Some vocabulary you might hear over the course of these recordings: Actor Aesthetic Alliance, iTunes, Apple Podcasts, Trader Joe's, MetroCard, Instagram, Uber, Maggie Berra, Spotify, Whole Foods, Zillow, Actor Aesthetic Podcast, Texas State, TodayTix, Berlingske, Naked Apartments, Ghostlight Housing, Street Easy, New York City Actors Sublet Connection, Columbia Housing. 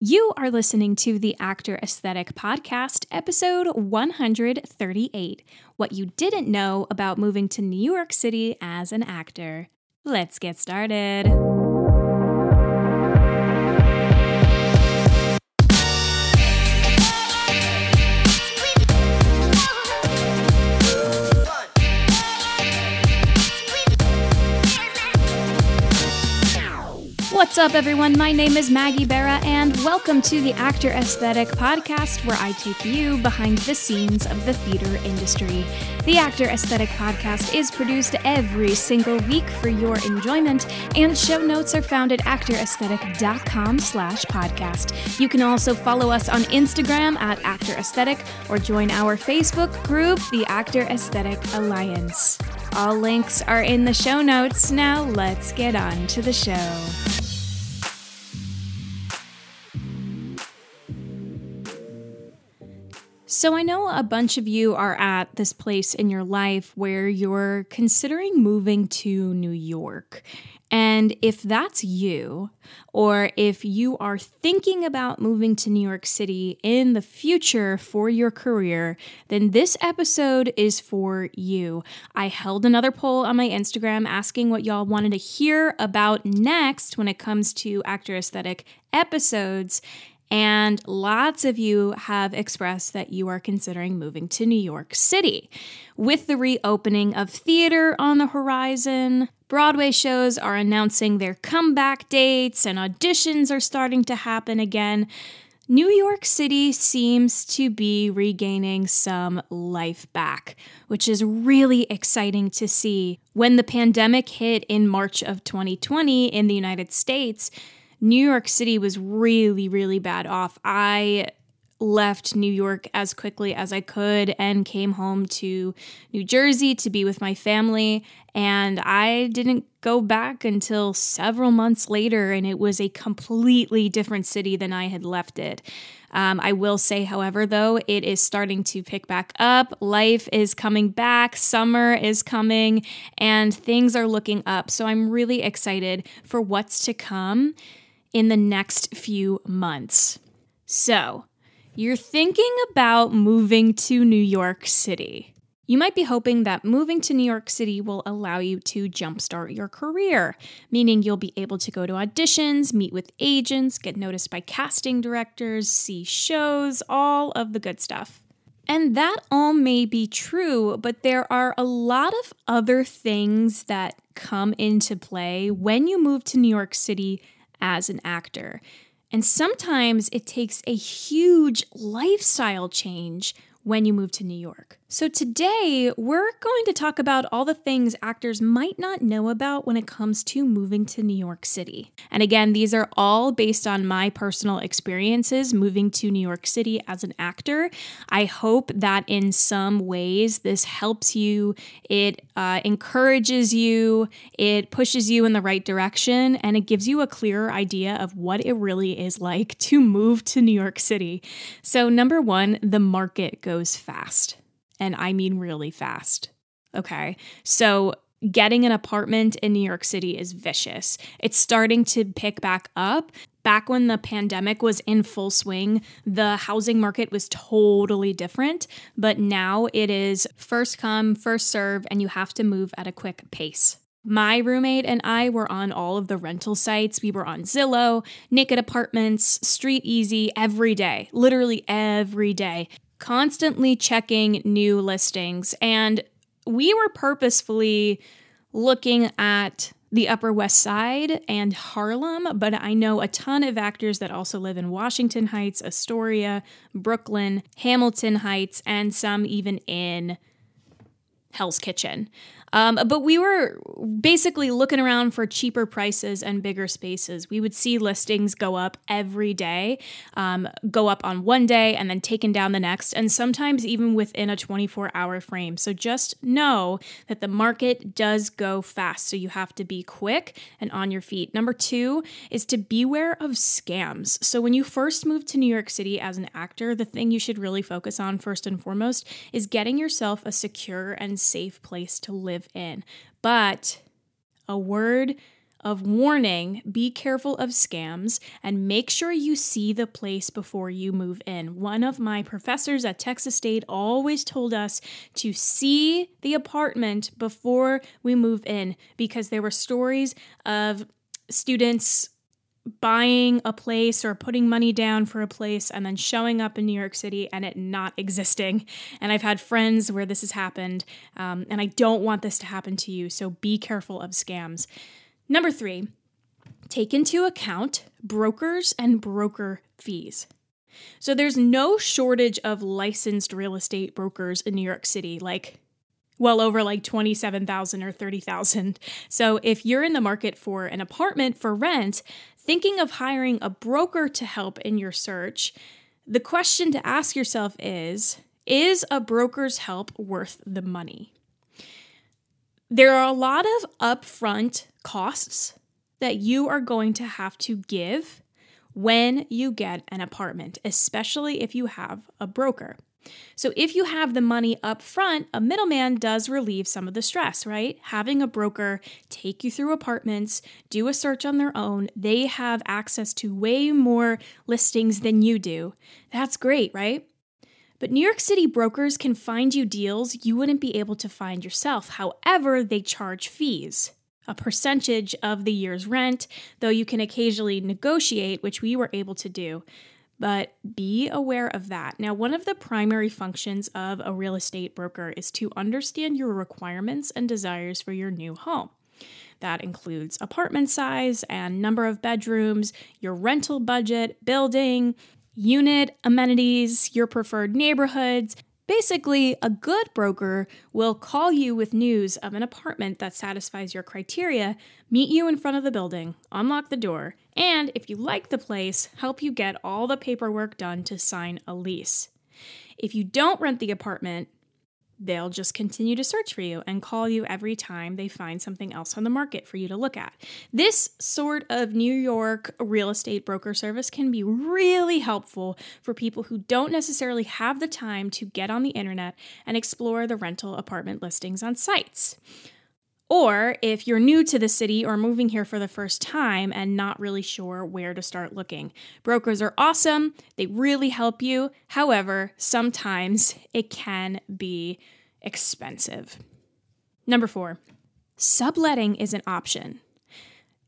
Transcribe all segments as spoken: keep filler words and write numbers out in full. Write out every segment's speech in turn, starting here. You are listening to the Actor Aesthetic Podcast, episode one hundred thirty-eight, What You Didn't Know About Moving to New York City as an Actor. Let's get started. What's up, everyone? My name is Maggie Berra, and welcome to the Actor Aesthetic Podcast, where I take you behind the scenes of the theater industry. The Actor Aesthetic Podcast is produced every single week for your enjoyment, and show notes are found at actor aesthetic dot com slash podcast. You can also follow us on Instagram at Actor Aesthetic, or join our Facebook group, the Actor Aesthetic Alliance. All links are in the show notes. Now let's get on to the show. So I know a bunch of you are at this place in your life where you're considering moving to New York. And if that's you, or if you are thinking about moving to New York City in the future for your career, then this episode is for you. I held another poll on my Instagram asking what y'all wanted to hear about next when it comes to Actor Aesthetic episodes. And lots of you have expressed that you are considering moving to New York City. With the reopening of theater on the horizon, Broadway shows are announcing their comeback dates and auditions are starting to happen again. New York City seems to be regaining some life back, which is really exciting to see. When the pandemic hit in March of twenty twenty in the United States, New York City was really, really bad off. I left New York as quickly as I could and came home to New Jersey to be with my family. And I didn't go back until several months later, and it was a completely different city than I had left it. Um, I will say, however, though, it is starting to pick back up. Life is coming back. Summer is coming, and things are looking up. So I'm really excited for what's to come in the next few months. So you're thinking about moving to New York City. You might be hoping that moving to New York City will allow you to jumpstart your career, meaning you'll be able to go to auditions, meet with agents, get noticed by casting directors, see shows, all of the good stuff. And that all may be true, but there are a lot of other things that come into play when you move to New York City as an actor. And sometimes it takes a huge lifestyle change when you move to New York. So today, we're going to talk about all the things actors might not know about when it comes to moving to New York City. And again, these are all based on my personal experiences moving to New York City as an actor. I hope that in some ways this helps you, it uh, encourages you, it pushes you in the right direction, and it gives you a clearer idea of what it really is like to move to New York City. So number one, the market goes fast. And I mean really fast. Okay, so getting an apartment in New York City is vicious. It's starting to pick back up. Back when the pandemic was in full swing, the housing market was totally different. But now it is first come, first serve, and you have to move at a quick pace. My roommate and I were on all of the rental sites. We were on Zillow, Naked Apartments, Street Easy every day, literally every day. Constantly checking new listings. And we were purposefully looking at the Upper West Side and Harlem, but I know a ton of actors that also live in Washington Heights, Astoria, Brooklyn, Hamilton Heights, and some even in Hell's Kitchen. Um, but we were basically looking around for cheaper prices and bigger spaces. We would see listings go up every day, um, go up on one day and then taken down the next, and sometimes even within a twenty-four hour frame. So just know that the market does go fast, so you have to be quick and on your feet. Number two is to beware of scams. So when you first move to New York City as an actor, the thing you should really focus on first and foremost is getting yourself a secure and safe place to live in. But a word of warning, be careful of scams, and make sure you see the place before you move in. One of my professors at Texas State always told us to see the apartment before we move in because there were stories of students buying a place or putting money down for a place and then showing up in New York City and it not existing. And I've had friends where this has happened, um, and I don't want this to happen to you, so be careful of scams. Number three, take into account brokers and broker fees. So there's no shortage of licensed real estate brokers in New York City, like well over like twenty-seven thousand or thirty thousand. So if you're in the market for an apartment for rent, thinking of hiring a broker to help in your search, the question to ask yourself is, is a broker's help worth the money? There are a lot of upfront costs that you are going to have to give when you get an apartment, especially if you have a broker. So if you have the money up front, a middleman does relieve some of the stress, right? Having a broker take you through apartments, do a search on their own. They have access to way more listings than you do. That's great, right? But New York City brokers can find you deals you wouldn't be able to find yourself. However, they charge fees, a percentage of the year's rent, though you can occasionally negotiate, which we were able to do. But be aware of that. Now, one of the primary functions of a real estate broker is to understand your requirements and desires for your new home. That includes apartment size and number of bedrooms, your rental budget, building, unit amenities, your preferred neighborhoods. Basically, a good broker will call you with news of an apartment that satisfies your criteria, meet you in front of the building, unlock the door, and if you like the place, help you get all the paperwork done to sign a lease. If you don't rent the apartment, they'll just continue to search for you and call you every time they find something else on the market for you to look at. This sort of New York real estate broker service can be really helpful for people who don't necessarily have the time to get on the internet and explore the rental apartment listings on sites. Or if you're new to the city or moving here for the first time and not really sure where to start looking. Brokers are awesome. They really help you. However, sometimes it can be expensive. Number four, subletting is an option.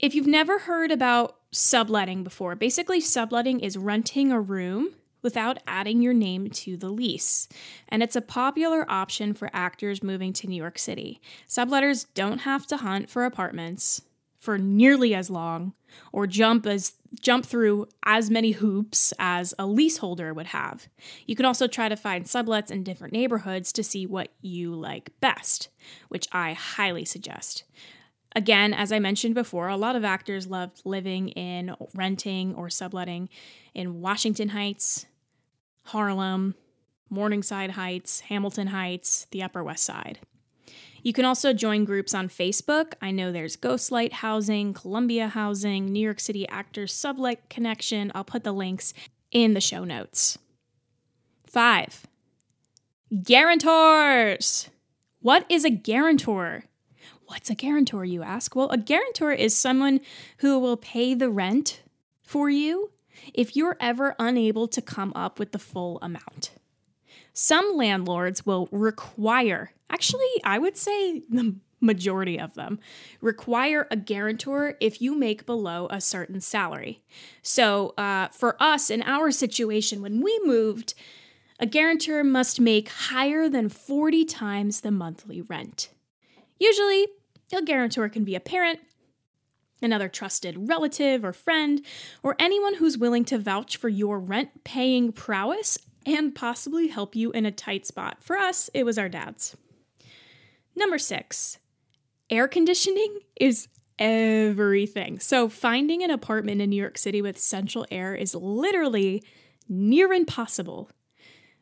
If you've never heard about subletting before, basically subletting is renting a room without adding your name to the lease. And it's a popular option for actors moving to New York City. Subletters don't have to hunt for apartments for nearly as long or jump as jump through as many hoops as a leaseholder would have. You can also try to find sublets in different neighborhoods to see what you like best, which I highly suggest. Again, as I mentioned before, a lot of actors love living in, renting, or subletting in Washington Heights, Harlem, Morningside Heights, Hamilton Heights, the Upper West Side. You can also join groups on Facebook. I know there's Ghostlight Housing, Columbia Housing, New York City Actors Sublet Connection. I'll put the links in the show notes. Five, guarantors. What is a guarantor? What's a guarantor, you ask? Well, a guarantor is someone who will pay the rent for you if you're ever unable to come up with the full amount. Some landlords will require, actually, I would say the majority of them, require a guarantor if you make below a certain salary. So uh, for us, in our situation, when we moved, a guarantor must make higher than forty times the monthly rent. Usually, a guarantor can be a parent, another trusted relative or friend, or anyone who's willing to vouch for your rent-paying prowess and possibly help you in a tight spot. For us, it was our dads. Number six, air conditioning is everything. So finding an apartment in New York City with central air is literally near impossible.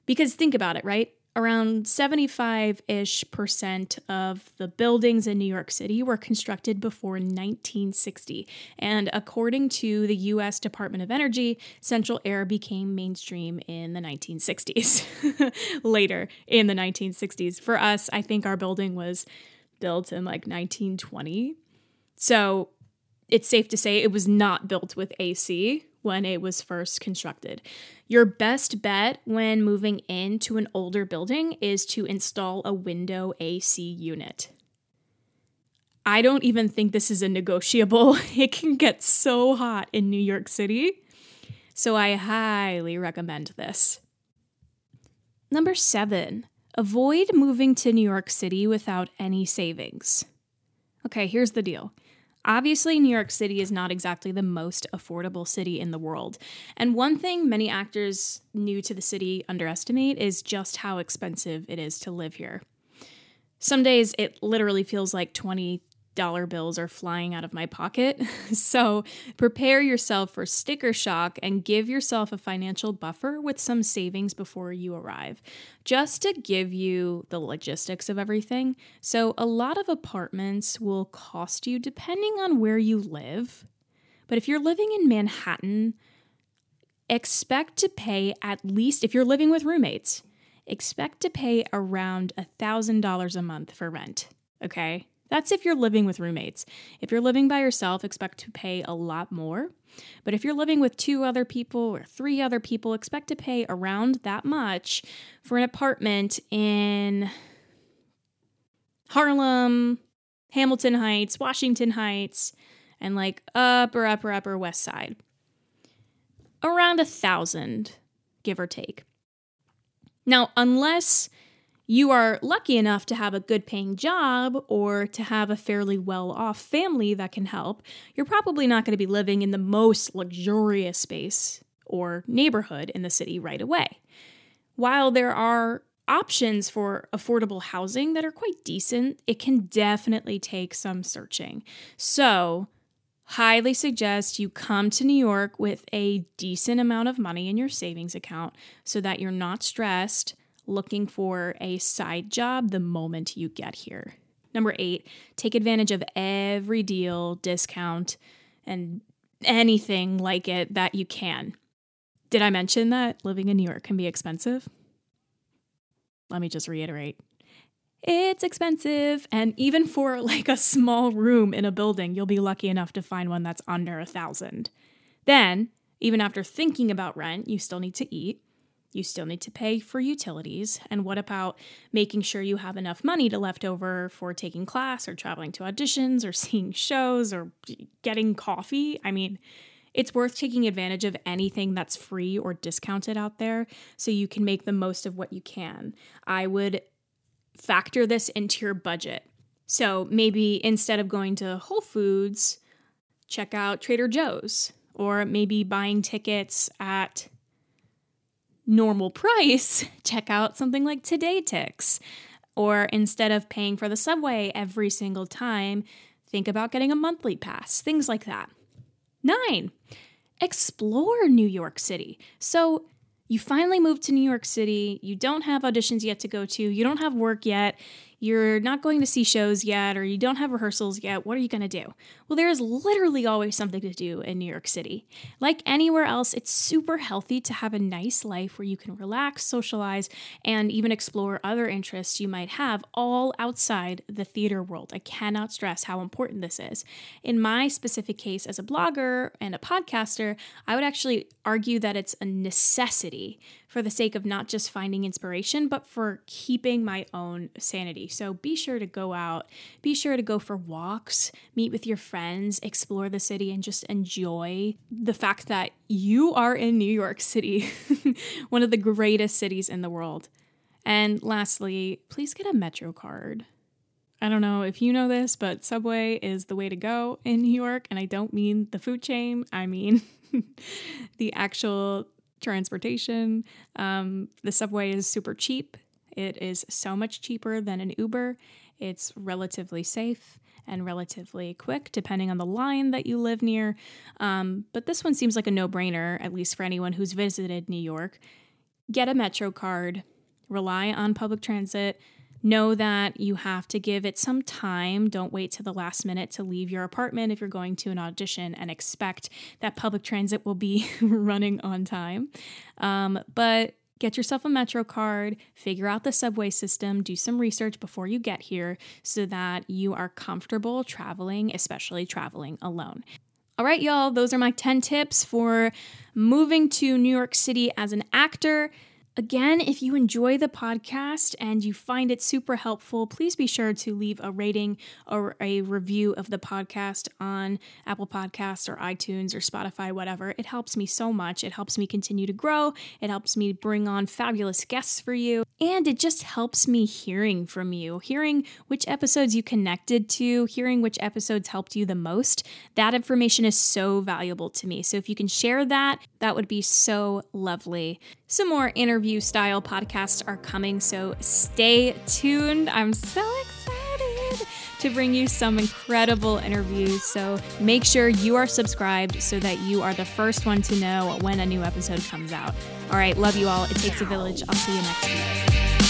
Because think about it, right? Around seventy-five-ish percent of the buildings in New York City were constructed before nineteen sixty. And according to the U S Department of Energy, central air became mainstream in the nineteen sixties, later in the nineteen sixties. For us, I think our building was built in like nineteen twenty. So it's safe to say it was not built with A C when it was first constructed. Your best bet when moving into an older building is to install a window A C unit. I don't even think this is a negotiable. It can get so hot in New York City, so I highly recommend this. Number seven, avoid moving to New York City without any savings. Okay, here's the deal. Obviously, New York City is not exactly the most affordable city in the world. And one thing many actors new to the city underestimate is just how expensive it is to live here. Some days it literally feels like twenty dollars bills are flying out of my pocket. So prepare yourself for sticker shock and give yourself a financial buffer with some savings before you arrive, just to give you the logistics of everything. So a lot of apartments will cost you depending on where you live. But if you're living in Manhattan, expect to pay at least, if you're living with roommates, expect to pay around one thousand dollars a month for rent, okay? That's if you're living with roommates. If you're living by yourself, expect to pay a lot more. But if you're living with two other people or three other people, expect to pay around that much for an apartment in Harlem, Hamilton Heights, Washington Heights, and like upper, upper, upper west side. Around one thousand, give or take. Now, unless you are lucky enough to have a good paying job or to have a fairly well-off family that can help, you're probably not going to be living in the most luxurious space or neighborhood in the city right away. While there are options for affordable housing that are quite decent, it can definitely take some searching. So, highly suggest you come to New York with a decent amount of money in your savings account so that you're not stressed looking for a side job the moment you get here. Number eight, take advantage of every deal, discount, and anything like it that you can. Did I mention that living in New York can be expensive? Let me just reiterate. It's expensive, and even for like a small room in a building, you'll be lucky enough to find one that's under a thousand. Then, even after thinking about rent, you still need to eat. You still need to pay for utilities. And what about making sure you have enough money to left over for taking class or traveling to auditions or seeing shows or getting coffee? I mean, it's worth taking advantage of anything that's free or discounted out there so you can make the most of what you can. I would factor this into your budget. So maybe instead of going to Whole Foods, check out Trader Joe's, or maybe buying tickets at normal price, check out something like TodayTix. Or instead of paying for the subway every single time, think about getting a monthly pass, things like that. Nine, explore New York City. So you finally moved to New York City, you don't have auditions yet to go to, you don't have work yet, you're not going to see shows yet, or you don't have rehearsals yet. What are you going to do? Well, there is literally always something to do in New York City. Like anywhere else, it's super healthy to have a nice life where you can relax, socialize, and even explore other interests you might have all outside the theater world. I cannot stress how important this is. In my specific case as a blogger and a podcaster, I would actually argue that it's a necessity for the sake of not just finding inspiration, but for keeping my own sanity. So be sure to go out, be sure to go for walks, meet with your friends, explore the city, and just enjoy the fact that you are in New York City, one of the greatest cities in the world. And lastly, please get a MetroCard. I don't know if you know this, but Subway is the way to go in New York. And I don't mean the food chain, I mean the actual transportation. Um, the subway is super cheap. It is so much cheaper than an Uber. It's relatively safe and relatively quick, depending on the line that you live near. Um, but this one seems like a no-brainer, at least for anyone who's visited New York. Get a MetroCard, rely on public transit, know that you have to give it some time. Don't wait till the last minute to leave your apartment if you're going to an audition and expect that public transit will be running on time. Um, but get yourself a MetroCard, figure out the subway system, do some research before you get here so that you are comfortable traveling, especially traveling alone. All right, y'all, those are my ten tips for moving to New York City as an actor. Again, if you enjoy the podcast and you find it super helpful, please be sure to leave a rating or a review of the podcast on Apple Podcasts or iTunes or Spotify, whatever. It helps me so much. It helps me continue to grow. It helps me bring on fabulous guests for you. And it just helps me hearing from you, hearing which episodes you connected to, hearing which episodes helped you the most. That information is so valuable to me. So if you can share that, that would be so lovely. Some more interview style podcasts are coming, so stay tuned. I'm so excited to bring you some incredible interviews. So make sure you are subscribed so that you are the first one to know when a new episode comes out. All right, love you all. It takes a village. I'll see you next week.